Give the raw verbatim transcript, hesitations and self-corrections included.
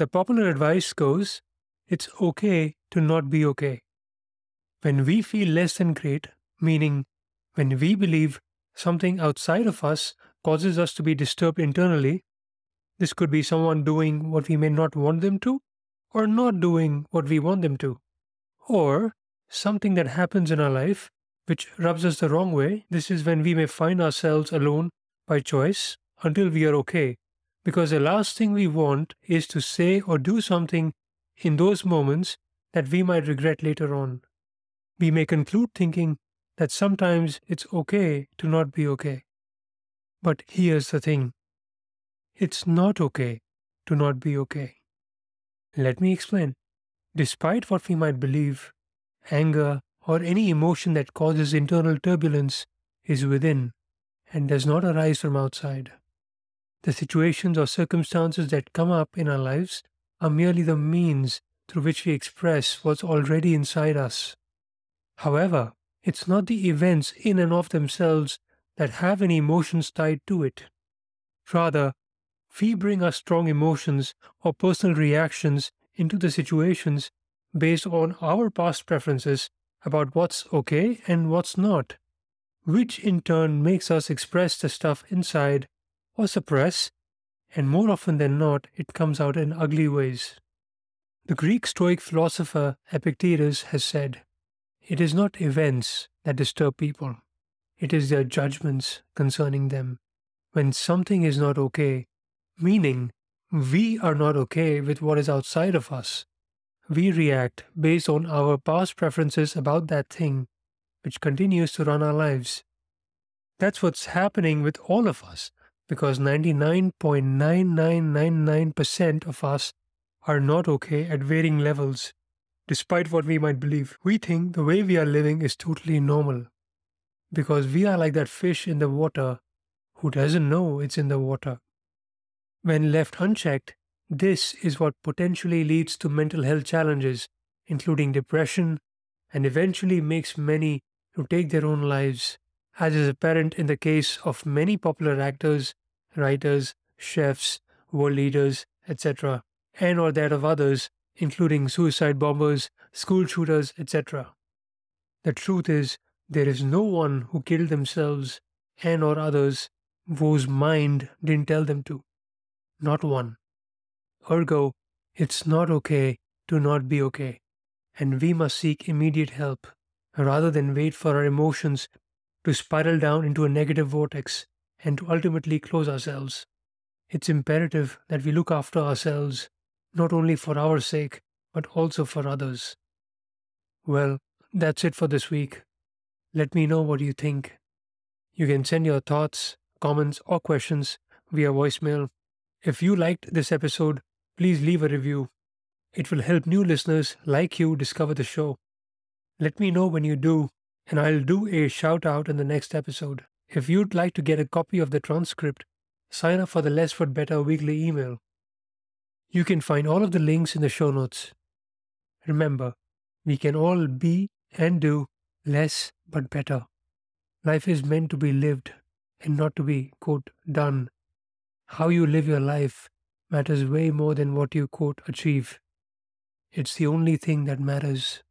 The popular advice goes, it's okay to not be okay. When we feel less than great, meaning when we believe something outside of us causes us to be disturbed internally, this could be someone doing what we may not want them to, or not doing what we want them to, or something that happens in our life which rubs us the wrong way. This is when we may find ourselves alone by choice until we are okay, because the last thing we want is to say or do something in those moments that we might regret later on. We may conclude thinking that sometimes it's okay to not be okay. But here's the thing. It's not okay to not be okay. Let me explain. Despite what we might believe, anger or any emotion that causes internal turbulence is within and does not arise from outside. The situations or circumstances that come up in our lives are merely the means through which we express what's already inside us. However, it's not the events in and of themselves that have any emotions tied to it. Rather, we bring our strong emotions or personal reactions into the situations based on our past preferences about what's okay and what's not, which in turn makes us express the stuff inside or suppress, and more often than not, it comes out in ugly ways. The Greek Stoic philosopher Epictetus has said, "It is not events that disturb people. It is their judgments concerning them." When something is not okay, meaning we are not okay with what is outside of us, we react based on our past preferences about that thing, which continues to run our lives. That's what's happening with all of us, because ninety-nine point nine nine nine nine percent of us are not okay at varying levels. Despite what we might believe, we think the way we are living is totally normal, because we are like that fish in the water who doesn't know it's in the water. When left unchecked, this is what potentially leads to mental health challenges, including depression, and eventually makes many to take their own lives, as is apparent in the case of many popular actors, writers, chefs, world leaders, et cetera, and or that of others, including suicide bombers, school shooters, et cetera. The truth is, there is no one who killed themselves and or others whose mind didn't tell them to. Not one. Ergo, it's not okay to not be okay, and we must seek immediate help, rather than wait for our emotions to spiral down into a negative vortex and to ultimately close ourselves. It's imperative that we look after ourselves, not only for our sake, but also for others. Well, that's it for this week. Let me know what you think. You can send your thoughts, comments, or questions via voicemail. If you liked this episode, please leave a review. It will help new listeners like you discover the show. Let me know when you do, and I'll do a shout out in the next episode. If you'd like to get a copy of the transcript, sign up for the Less But Better weekly email. You can find all of the links in the show notes. Remember, we can all be and do less but better. Life is meant to be lived and not to be, quote, done. How you live your life matters way more than what you, quote, achieve. It's the only thing that matters.